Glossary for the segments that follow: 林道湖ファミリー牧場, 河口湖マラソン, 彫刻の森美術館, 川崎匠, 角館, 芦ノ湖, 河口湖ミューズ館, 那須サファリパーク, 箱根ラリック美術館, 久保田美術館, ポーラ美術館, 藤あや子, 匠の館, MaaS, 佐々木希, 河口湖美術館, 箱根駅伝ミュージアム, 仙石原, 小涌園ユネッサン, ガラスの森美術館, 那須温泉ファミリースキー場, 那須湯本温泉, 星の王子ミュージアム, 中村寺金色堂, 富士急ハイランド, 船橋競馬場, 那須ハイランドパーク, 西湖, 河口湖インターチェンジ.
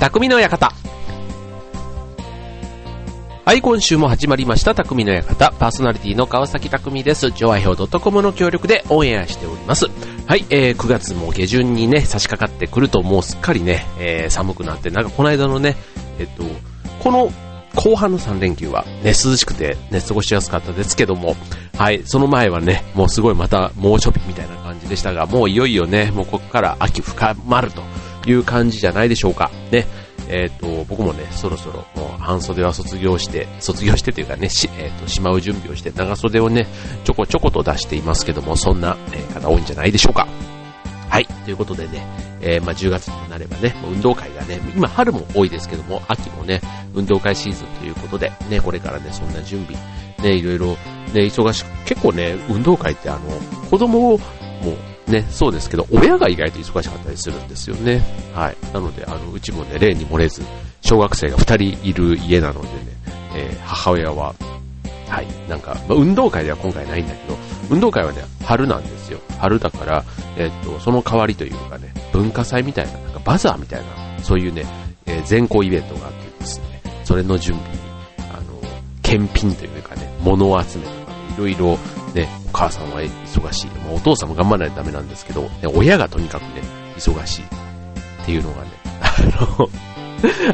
匠の館。はい、今週も始まりました匠の館、パーソナリティの川崎匠です。上愛評 .com の協力でオンエアしております。はい、9月も下旬にね差し掛かってくると、もうすっかりね、寒くなって、なんかこの間のねこの後半の3連休はね、涼しくてね、過ごしやすかったですけども、はい、その前はね、もうすごいまた猛暑日みたいな感じでしたが、もういよいよね、もうここから秋深まるという感じじゃないでしょうか。ね、僕もね、そろそろもう半袖は卒業してというかね、しまう準備をして、長袖をね、ちょこちょこと出していますけども、そんな方多いんじゃないでしょうか。はい、ということでね、10月になればね、運動会がね、今春も多いですけども、秋もね、運動会シーズンということで、ね、これからね、そんな準備、ね、いろいろ、ね、忙しく、結構ね、運動会って子供を、もうね、そうですけど、親が意外と忙しかったりするんですよね。はい。なので、うちもね、例に漏れず、小学生が2人いる家なのでね、母親は、はい、なんか、運動会では今回ないんだけど、運動会はね、春なんですよ。春だから、その代わりというかね、文化祭みたいな、なんかバザーみたいな、そういうね、全校イベントがあってですね、それの準備に、検品というかね、物を集めとか、いろいろね、お母さんは忙しい。まあ、お父さんも頑張らないとダメなんですけど、ね、親がとにかくね、忙しいっていうのがね、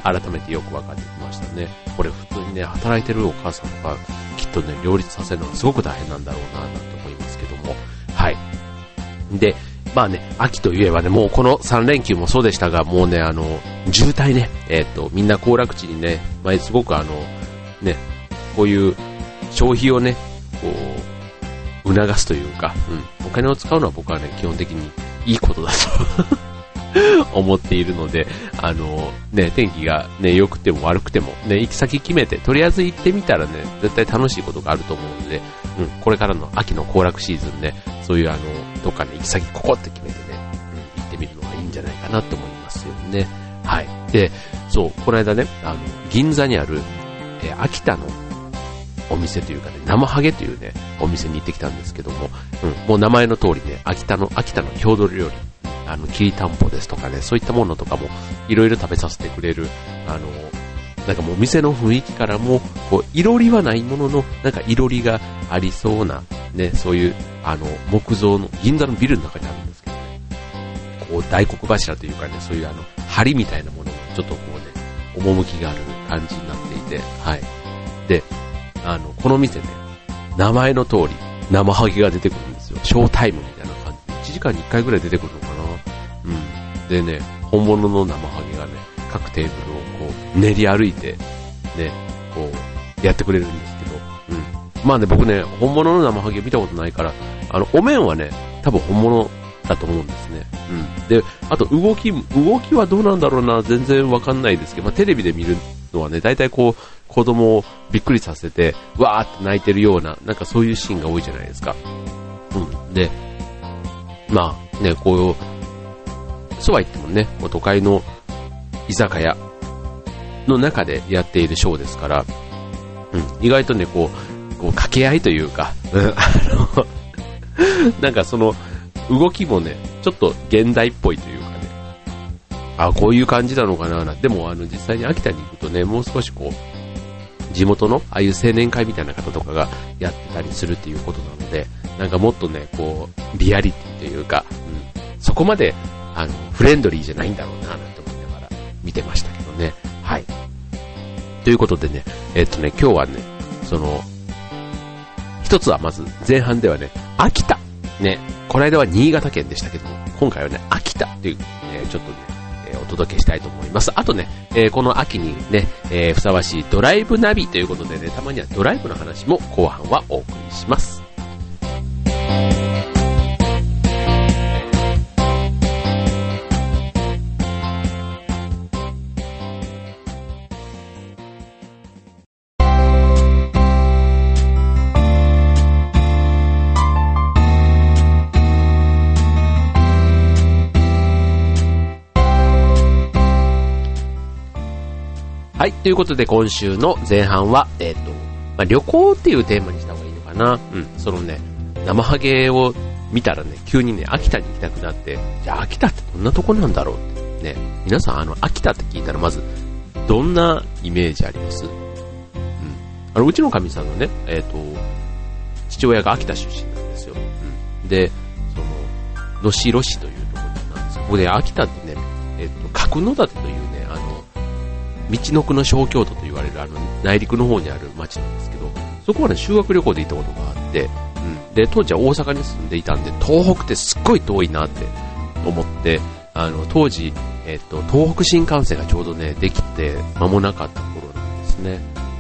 改めてよく分かってきましたね。これ普通にね、働いてるお母さんとか、きっとね、両立させるのはすごく大変なんだろうな、なんて思いますけども。はい。で、まあね、秋といえばね、もうこの3連休もそうでしたが、もうね、渋滞ね、みんな行楽地にね、前すごくね、こういう消費をね、こう、促すというか、うん、お金を使うのは僕はね、基本的にいいことだと。思っているので、ね、天気がね、良くても悪くても、ね、行き先決めて、とりあえず行ってみたらね、絶対楽しいことがあると思うので、うん、これからの秋の行楽シーズンね、そういうどっかね、行き先ここって決めてね、うん、行ってみるのがいいんじゃないかなと思いますよね。はい。で、そう、この間ね、銀座にある、秋田のお店というかね、生ハゲというね、お店に行ってきたんですけども、うん、もう名前の通りね、秋田の郷土料理、きりたんぽですとかね、そういったものとかもいろいろ食べさせてくれる、なんかもう店の雰囲気からも、こう、いろりはないものの、なんかいろりがありそうな、ね、そういう、木造の、銀座のビルの中にあるんですけどね、こう、大黒柱というかね、そういう梁みたいなものが、ちょっとこうね、趣がある感じになっていて、はい。で、この店ね、名前の通り、生ハゲが出てくるんですよ。ショータイムみたいな感じで、1時間に1回ぐらい出てくるのかな。うん、でね、本物の生ハゲがね、各テーブルをこう練り歩いてね、こうやってくれるんですけど、うん、まあね、僕ね、本物の生ハゲ見たことないから、お面はね、多分本物だと思うんですね。うん、で、あと動きはどうなんだろうな、全然わかんないですけど、まあ、テレビで見るのはね、大体こう子供をびっくりさせてわーって泣いてるような、なんかそういうシーンが多いじゃないですか。うん、で、まあね、こうそうは言ってもね、都会の居酒屋の中でやっているショーですから、うん、意外とね、こう掛け合いというか、なんかその動きもね、ちょっと現代っぽいというかね、あ、こういう感じなのかな。でも実際に秋田に行くとね、もう少しこう地元のああいう青年会みたいな方とかがやってたりするっていうことなので、なんかもっとね、こうリアリティというか、うん、そこまでフレンドリーじゃないんだろうな、なんて思いながら見てましたけどね。はい。ということでね、今日はね、一つはまず前半ではね、秋田。ね、この間は新潟県でしたけども、今回はね、秋田という、ちょっとね、お届けしたいと思います。あとね、この秋にね、ふさわしいドライブナビということでね、たまにはドライブの話も後半はお送りします。はい、ということで今週の前半は、まあ、旅行っていうテーマにした方がいいのかな。うん、そのね、生ハゲを見たらね、急にね、秋田に行きたくなって、じゃあ秋田ってどんなとこなんだろうって、ね、皆さん秋田って聞いたらまずどんなイメージあります？うちのかみさんのね、父親が秋田出身なんですよ。で、能代市というところなんです。ここで秋田ってね、角館というね、道のくの小京都と言われる内陸の方にある町なんですけど、そこはね、修学旅行で行ったことがあって、で、当時は大阪に住んでいたんで、東北ってすっごい遠いなって思って、当時、東北新幹線がちょうどね、できて間もなかった頃なんですね。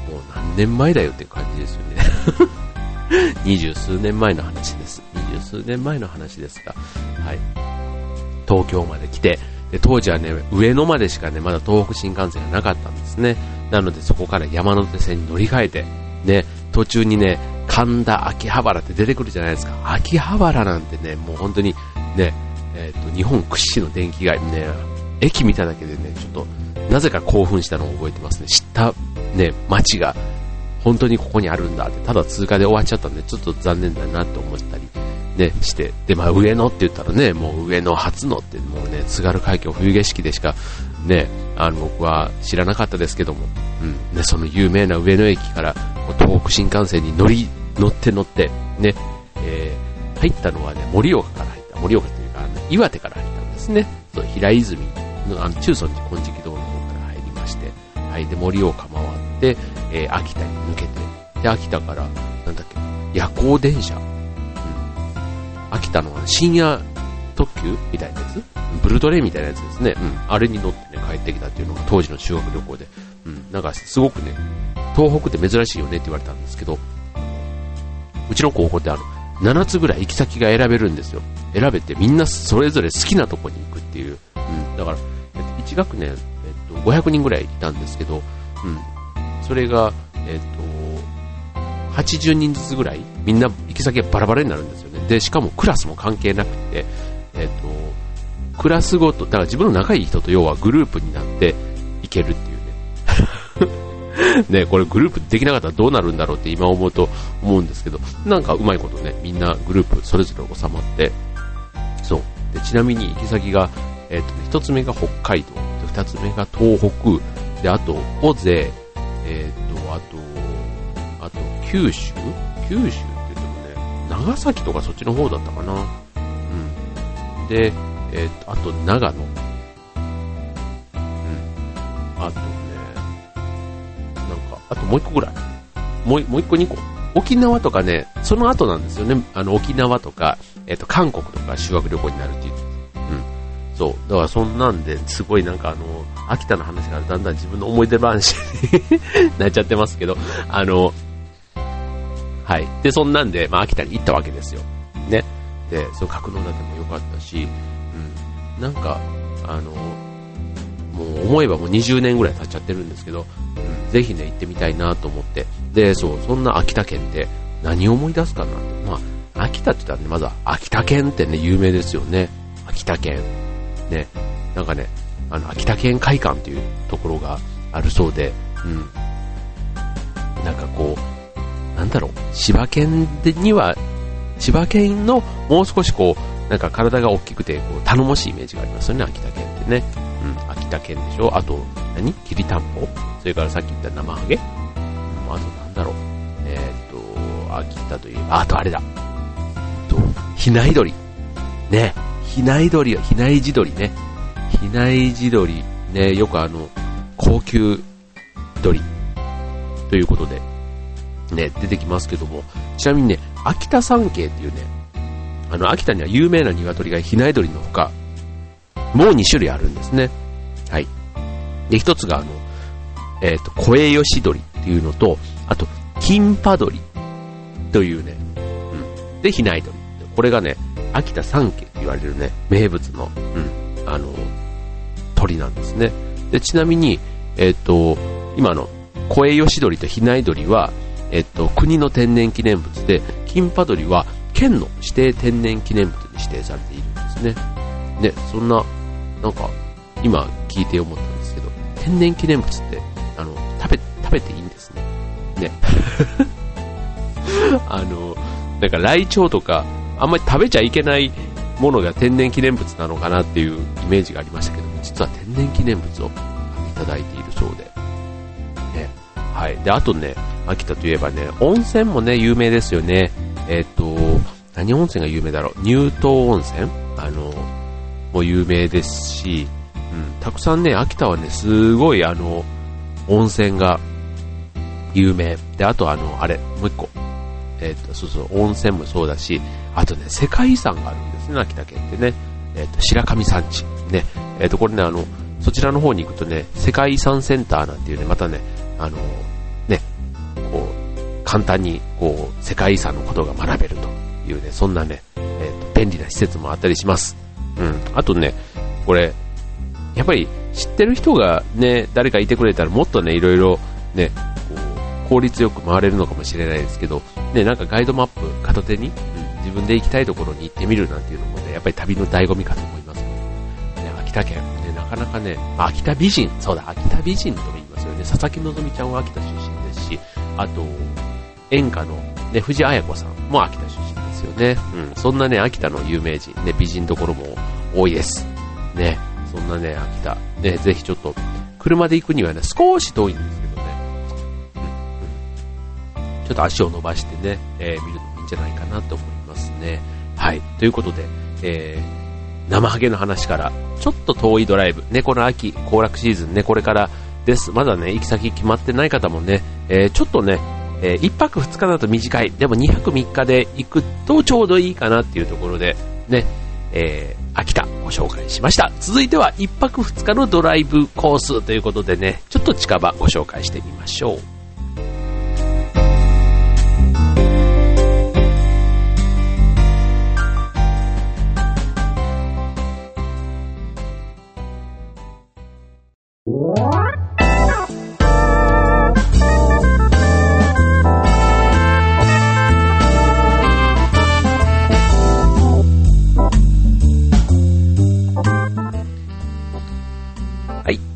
もう何年前だよって感じですよね。20数年前の話ですが、はい。東京まで来て、で当時はね、上野までしかね、まだ東北新幹線がなかったんですね。なのでそこから山手線に乗り換えて、ね、途中にね、神田、秋葉原って出てくるじゃないですか。秋葉原なんてね、もう本当にね、日本屈指の電気街、ね、駅見ただけでね、ちょっと、なぜか興奮したのを覚えてますね。知ったね、街が、本当にここにあるんだって、ただ通過で終わっちゃったんで、ちょっと残念だなって思ったり、ね、して。で、まあ、上野って言ったらね、もう上野初野って、もうね、津軽海峡冬景色でしか、ね、僕は知らなかったですけども、ね、その有名な上野駅から、東北新幹線に乗って、ね、入ったのはね、盛岡というか、岩手から入ったんですね。そう、平泉の、中村寺金色堂の方から入りまして、はい、で、盛岡回って、秋田に抜けて、で、秋田から、なんだっけ、夜行電車。秋田の深夜特急みたいなやつ、ブルトレイみたいなやつですね。あれに乗ってね、帰ってきたっていうのが当時の修学旅行で。なんかすごくね、東北って珍しいよねって言われたんですけど、うちの高校って7つぐらい行き先が選べるんですよ。選べてみんなそれぞれ好きなとこに行くっていう。だから、1学年、500人ぐらいいたんですけど、それが、80人ずつぐらい、みんな行き先がバラバラになるんですよね。で、しかもクラスも関係なくて、クラスごと、だから自分の仲いい人と要はグループになって行けるっていうね。ね、これグループできなかったらどうなるんだろうって今思うんですけど、なんかうまいことね、みんなグループそれぞれ収まって、そう。で、ちなみに行き先が、1つ目が北海道、2つ目が東北、で、あと、尾瀬、あと九州って言ってもね、長崎とかそっちの方だったかな。で、あと長野。あとね、なんか、あともう一個ぐらい。もう一個二個。沖縄とかね、その後なんですよね。沖縄とか、韓国とか修学旅行になるっていう。そう。だからそんなんで、すごいなんか秋田の話からだんだん自分の思い出話になっちゃってますけど、はい。で、そんなんで、まあ、秋田に行ったわけですよ。ね。で、その格納だっても良かったし、なんか、もう思えばもう20年ぐらい経っちゃってるんですけど、ぜひね、行ってみたいなと思って。で、そう、そんな秋田県って何を思い出すかなって。まあ、秋田って言ったらね、まずは秋田県ってね、有名ですよね。秋田県。ね、なんかね、秋田県会館というところがあるそうで、なんかこう、なんだろう、千葉県のもう少しこう、なんか体が大きくて、こう、頼もしいイメージがありますよね、秋田県ってね。秋田県でしょ、あと、きりたんぽ、それからさっき言った生揚げ、あとなんだろう、秋田といえば、あとあれだ、比内鶏。ね。比内地鶏ね、よく高級鶏ということで、ね、出てきますけども、ちなみにね、秋田三景っていうね、秋田には有名な鶏が比内鶏のほか、もう2種類あるんですね。はい。で、一つが小栄吉鶏っていうのと、あと、金羽鶏というね、で、比内鶏。これがね、秋田三景と言われるね、名物の、鳥なんですね。で、ちなみに、今の、小栄吉鳥と比内鳥は、国の天然記念物で、金羽鳥は、県の指定天然記念物に指定されているんですね。ね、そんな、なんか、今聞いて思ったんですけど、天然記念物って、食べていいんですね。ね。なんか、ライチョウとか、あんまり食べちゃいけないものが天然記念物なのかなっていうイメージがありましたけども、実は天然記念物をいただいているそうで、ね、はい。で、あとね、秋田といえばね、温泉もね、有名ですよね。何温泉が有名だろう、乳頭温泉も有名ですし、うん、たくさんね、秋田はね、すごい温泉が有名。で、あともう一個。そうそう、温泉もそうだし、あとね、世界遺産があるんですね、秋田県ってね。白神山地。ね。これね、そちらの方に行くとね、世界遺産センターなんていうね、またね、ね、こう、簡単に、こう、世界遺産のことが学べるというね、そんなね、便利な施設もあったりします。うん。あとね、これ、やっぱり知ってる人がね、誰かいてくれたらもっとね、いろいろね、効率よく回れるのかもしれないですけど、ね、なんかガイドマップ片手に、うん、自分で行きたいところに行ってみるなんていうのもね、やっぱり旅の醍醐味かと思いますね。ね、秋田県、ね、なかなかね、秋田美人、そうだ、秋田美人とも言いますよね。佐々木希ちゃんは秋田出身ですし、あと、演歌の、ね、藤あや子さんも秋田出身ですよね。うん、そんなね、秋田の有名人、ね、美人どころも多いです。ね、そんなね、秋田、ね、ぜひちょっと、車で行くにはね、少し遠いんですけどね、ちょっと足を伸ばしてね、見るのもいいんじゃないかなと思いますね。はい。ということで、生ハゲの話から、ちょっと遠いドライブ、ね、この秋、行楽シーズンね、これからです。まだね、行き先決まってない方もね、ちょっとね、1泊2日だと短い、でも2泊3日で行くとちょうどいいかなっていうところで、ね、秋田ご紹介しました。続いては1泊2日のドライブコースということでね、ちょっと近場ご紹介してみましょう。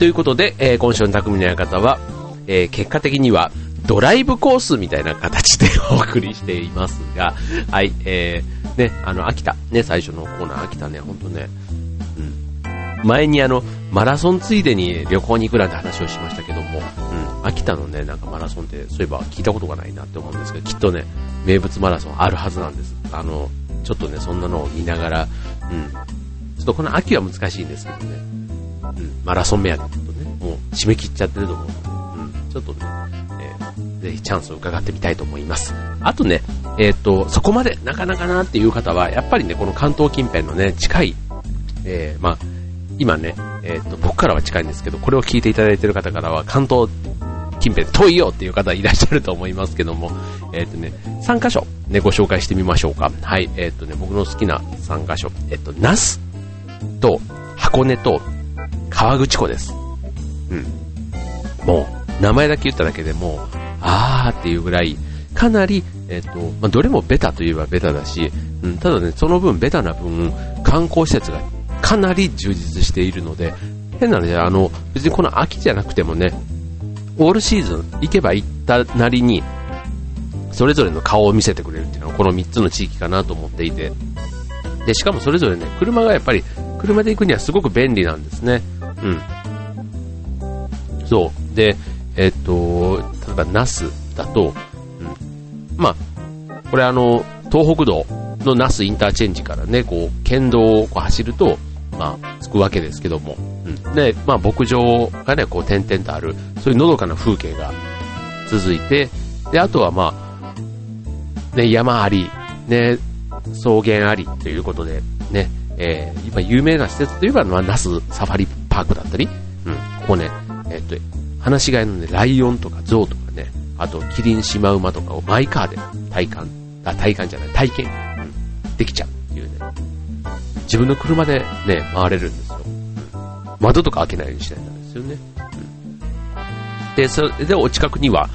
ということで、今週の匠の館は、結果的にはドライブコースみたいな形でお送りしていますが、はい、ね、秋田、ね、最初のコーナー、秋田ね、ほんとね、うん、前にマラソンついでに旅行に行くなんて話をしましたけども、うん、秋田のね、なんかマラソンって、そういえば聞いたことがないなって思うんですけど、きっとね、名物マラソンあるはずなんです。ちょっとね、そんなのを見ながら、うん、ちょっとこの秋は難しいんですけどね、うん、マラソン目当てとね、もう締め切っちゃってると思うので、うん、ちょっとね、ぜひチャンスを伺ってみたいと思います。あとね、そこまでなかなかなっていう方は、やっぱりね、この関東近辺のね、近い、まあ、今ね、僕からは近いんですけど、これを聞いていただいている方からは、関東近辺遠いよっていう方いらっしゃると思いますけども、ね、3箇所、ね、ご紹介してみましょうか。はい、ね、僕の好きな3箇所、那須と箱根と、川口湖です。うん。もう、名前だけ言っただけでもう、あーっていうぐらい、かなり、まあ、どれもベタといえばベタだし、うん、ただね、その分、ベタな分、観光施設がかなり充実しているので、変なので、別にこの秋じゃなくてもね、オールシーズン行けば行ったなりに、それぞれの顔を見せてくれるっていうのは、この3つの地域かなと思っていて、で、しかもそれぞれね、車がやっぱり、車で行くにはすごく便利なんですね。うん、そうで、例えば那須だと、うん、まあこれ東北道の那須インターチェンジからね、こう県道をこう走ると、まあ、着くわけですけども、うん、で、まあ、牧場がねこう点々とある、そういうのどかな風景が続いて、であとはまあ、ね、山あり、ね、草原ありということでね、今有名な施設といえば、まあ、那須サファリパークだったり、うん、ここね、放し飼いの、ね、ライオンとかゾウとかね、あとキリンシマウマとかをマイカーで体験、うん、できちゃうっていうね、自分の車でね回れるんですよ、うん、窓とか開けないようにしないんですよね、うん、でそれでお近くには、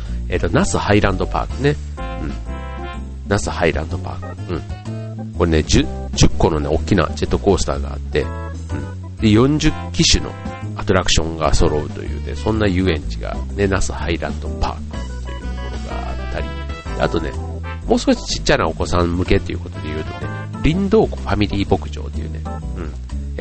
那須ハイランドパークね、うん、那須ハイランドパーク、うん、これね 10個のね大きなジェットコースターがあって、うん、で40機種のアトラクションが揃うというね、そんな遊園地がね、那須ハイランドパークというところがあったり、あとね、もう少しちっちゃなお子さん向けということで言うとね、林道湖ファミリー牧場っていうね、うん、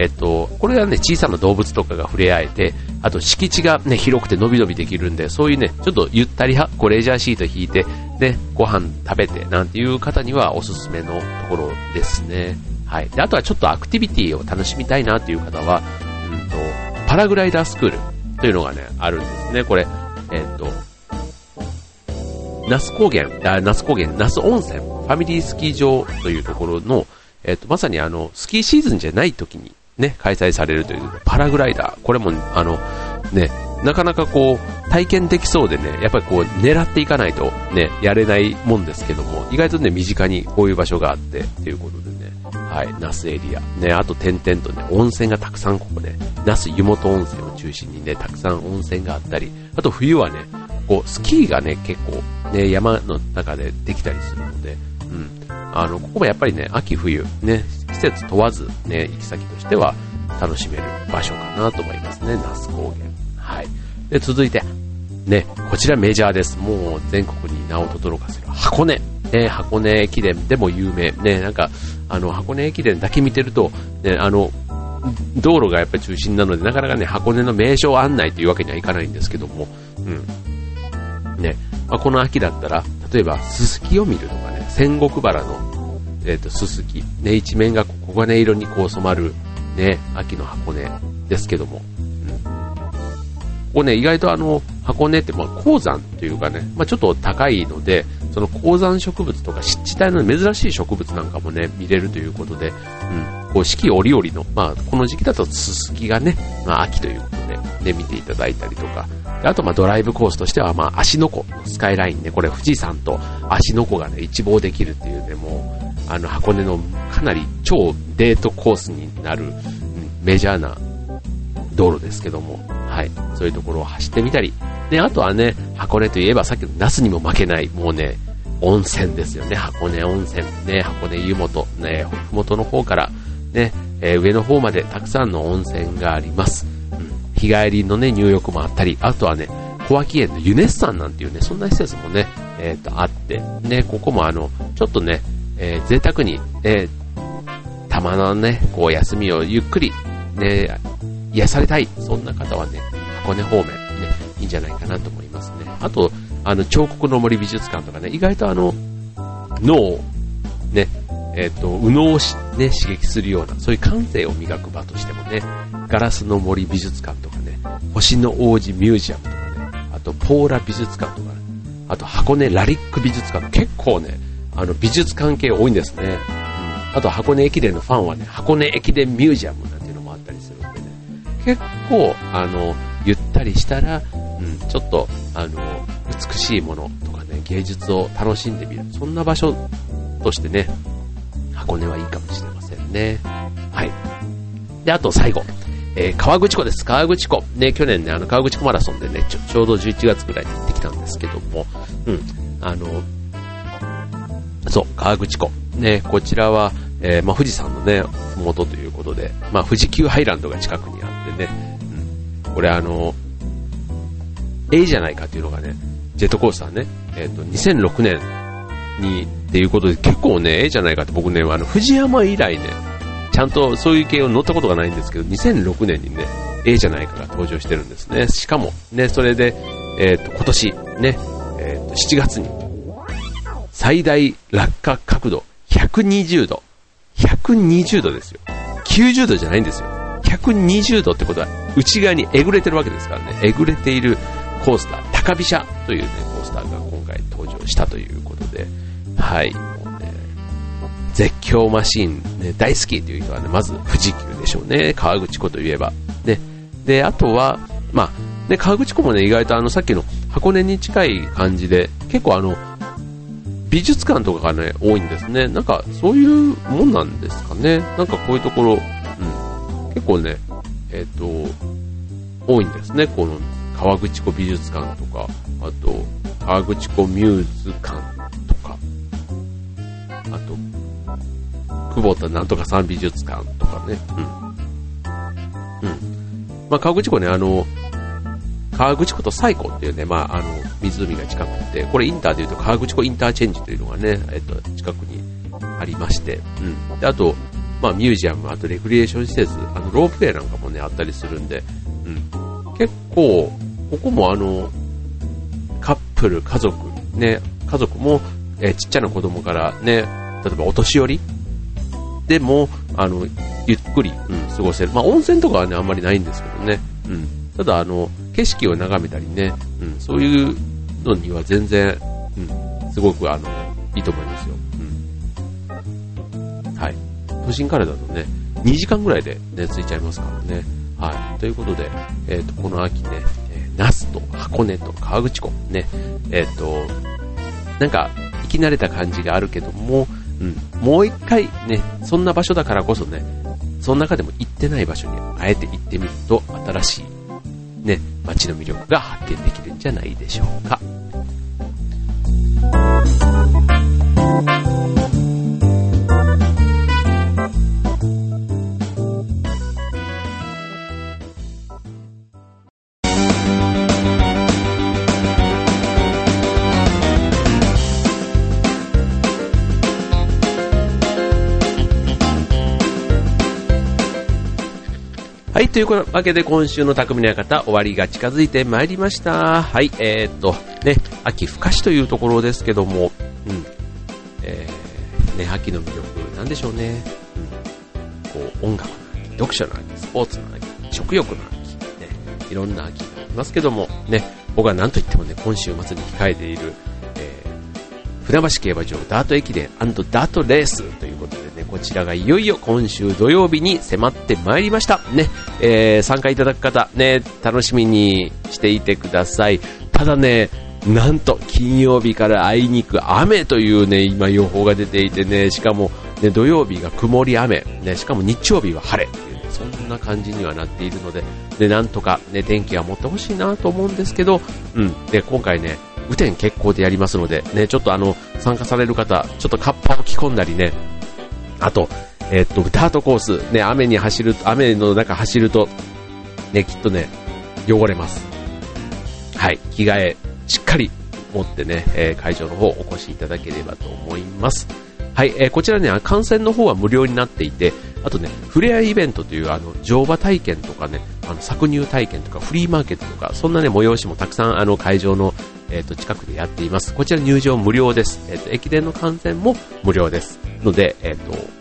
これはね、小さな動物とかが触れ合えて、あと敷地がね、広くて伸び伸びできるんで、そういうね、ちょっとゆったりこうレジャーシート引いて、で、ご飯食べてなんていう方にはおすすめのところですね。はい。で、あとはちょっとアクティビティを楽しみたいなという方は、パラグライダースクールというのがね、あるんですね。これ、那須温泉、ファミリースキー場というところの、まさにスキーシーズンじゃない時にね、開催されるというパラグライダー。これも、ね、なかなかこう、体験できそうでね、やっぱりこう、狙っていかないとね、やれないもんですけども、意外とね、身近にこういう場所があって、ということでね、はい、那須エリア。ね、あと点々とね、温泉がたくさんここね、那須湯本温泉を中心にね、たくさん温泉があったり、あと冬はね、こう、スキーがね、結構、ね、山の中でできたりするので、うん。ここもやっぱりね、秋冬、ね、季節問わず、ね、行き先としては楽しめる場所かなと思いますね、那須高原。はい。で、続いて、ね、こちらメジャーです。もう全国に名を轟かせる箱根。ね、箱根駅伝でも有名。ね、なんか、箱根駅伝だけ見てると、ね、道路がやっぱり中心なので、なかなかね、箱根の名所案内というわけにはいかないんですけども、うん。ね、まあ、この秋だったら、例えば、すすきを見るとかね、仙石原の、すすき、ね、一面が黄金色にこう染まる、ね、秋の箱根ですけども、うん、ここね、意外と箱根って、まあ、高山というかね、まあ、ちょっと高いので、その高山植物とか湿地帯の珍しい植物なんかもね、見れるということで、うん、こう四季折々の、まあ、この時期だとすすきがね、まあ、秋ということで、ね、見ていただいたりとか、あと、まあ、ドライブコースとしては、まあ、芦ノ湖のスカイラインね、これ富士山と芦ノ湖がね、一望できるっていうね、もう、箱根のかなり超デートコースになる、メジャーな道路ですけども、はい、そういうところを走ってみたり、で、あとはね、箱根といえばさっきの那須にも負けない、もうね、温泉ですよね、箱根温泉、ね、箱根湯本、ね、ふもとの方から、ね、上の方までたくさんの温泉があります。日帰りのね、入浴もあったり、あとはね、小涌園のユネッサンなんていうね、そんな施設もね、あって、ね、ここもちょっとね、贅沢に、たまのね、こう、休みをゆっくり、ね、癒されたい、そんな方はね、箱根方面、ね、いいんじゃないかなと思いますね。あと、彫刻の森美術館とかね、意外と脳を、ね、右脳をね、刺激するような、そういう感性を磨く場としてもね、ガラスの森美術館とかね、星の王子ミュージアムとかね、あとポーラ美術館とかね、あと箱根ラリック美術館、結構ね、美術関係多いんですね。あと箱根駅伝のファンはね、箱根駅伝ミュージアムなんていうのもあったりするんでね、結構、ゆったりしたら、うん、ちょっと、美しいものとかね、芸術を楽しんでみる。そんな場所としてね、箱根はいいかもしれませんね。はい。で、あと最後。河口湖です。河口湖。ね、去年ね、河口湖マラソンでね、ちょうど11月ぐらいに行ってきたんですけども、うん、そう、河口湖。ね、こちらは、まあ、富士山のね、ふもとということで、まあ、富士急ハイランドが近くにあってね、うん、これじゃないかっていうのがね、ジェットコースターね、2006年に、っていうことで、結構ね、じゃないかって僕ね、富士山以来ね、ちゃんとそういう系を乗ったことがないんですけど、2006年にね、じゃないかが登場してるんですね。しかも、ね、それで、今年、ね、7月に、最大落下角度、120度。120度ですよ。90度じゃないんですよ。120度ってことは、内側にえぐれてるわけですからね。えぐれているコースター、高飛車というね、コースターが今回登場したということで、はい。絶叫マシーン、ね、大好きという人はね、まず富士急でしょうね。河口湖といえば。ね。で、あとは、まあ、ね、河口湖もね、意外とさっきの箱根に近い感じで、結構美術館とかがね、多いんですね。なんか、そういうもんなんですかね。なんかこういうところ、うん。結構ね、多いんですね。この、河口湖美術館とか、あと、河口湖ミューズ館とか、あと、久保田なんとかさん美術館とかね、うん、うん、まあ河口湖ね、河口湖と西湖っていうね、まあ湖が近くて、これインターでいうと河口湖インターチェンジというのがね、近くにありまして、うん、であと、まあ、ミュージアム、あとレクリエーション施設、ロープウェイなんかもねあったりするんで、うん、結構ここもカップル、家族ね、家族も、ちっちゃな子供からね、例えばお年寄りでもゆっくり、過ごせる。まあ温泉とかはねあんまりないんですけどね、ただ景色を眺めたりね、そういうのには全然、すごくいいと思いますよ。はい。都心からだとね2時間ぐらいでね着いちゃいますからね。はい。ということで、この秋ね、那須と箱根と河口湖ね、なんか生き慣れた感じがあるけども、もう一回ね、そんな場所だからこそね、その中でも行ってない場所にあえて行ってみると、新しいね、街の魅力が発見できるんじゃないでしょうか。はい、というわけで今週の匠の館、終わりが近づいてまいりました。はい、ね、秋深しというところですけども、ね、秋の魅力、なんでしょうね。こう、音楽の秋、読書の秋、スポーツの秋、食欲の秋、ね、いろんな秋がありますけども、ね、僕はなんといってもね、今週末に控えている、船橋競馬場ダート駅伝&ダートレースということでね、こちらがいよいよ今週土曜日に迫ってまいりましたね、参加いただく方ね、楽しみにしていてください。ただね、なんと金曜日からあいにく雨というね、今予報が出ていてね、しかも、ね、土曜日が曇り雨、ね、しかも日曜日は晴れっていう、ね、そんな感じにはなっているので、ね、なんとか、ね、天気は持ってほしいなと思うんですけど、で今回ね雨天決行でやりますので、ね、ちょっと参加される方、ちょっとカッパを着込んだりね、あと、ダートコース、ね、雨の中走ると、ね、きっとね、汚れます。はい、着替え、しっかり持ってね、会場の方お越しいただければと思います。はい、こちらね、観戦の方は無料になっていて、あとね、フレアイベントという乗馬体験とかね、搾乳体験とかフリーマーケットとか、そんなね、催しもたくさん会場の近くでやっています。こちら入場無料です。駅伝の観戦も無料ですので、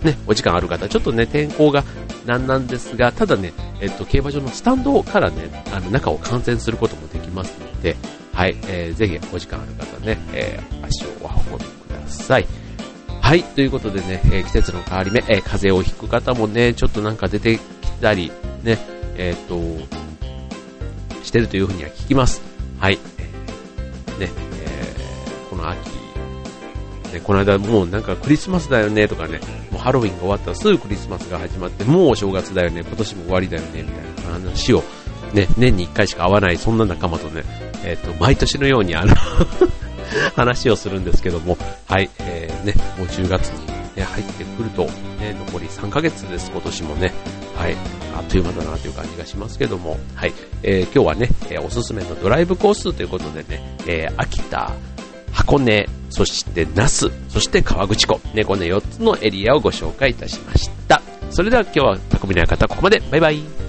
ね、お時間ある方、ちょっとね天候がなんですが、ただね、競馬場のスタンドからね中を観戦することもできますので、はい、ぜひお時間ある方ね、足をお運びください。はい、ということでね、季節の変わり目、風邪をひく方もねちょっとなんか出てきたりねしてるというふうには聞きます。はい。ね、この秋、ね、この間もうなんかクリスマスだよねとかね、もうハロウィンが終わったらすぐクリスマスが始まって、もうお正月だよね、今年も終わりだよねみたいな話を、ね、年に1回しか会わないそんな仲間とね、毎年のように話をするんですけども、はい、ね、もう10月に、ね、入ってくると、ね、残り3ヶ月です今年もね。はい、あっという間だなという感じがしますけども、はい、今日はね、おすすめのドライブコースということでね、秋田、箱根、そして那須、そして河口湖、ね、この4つのエリアをご紹介いたしました。それでは今日は匠の館ここまで、バイバイ。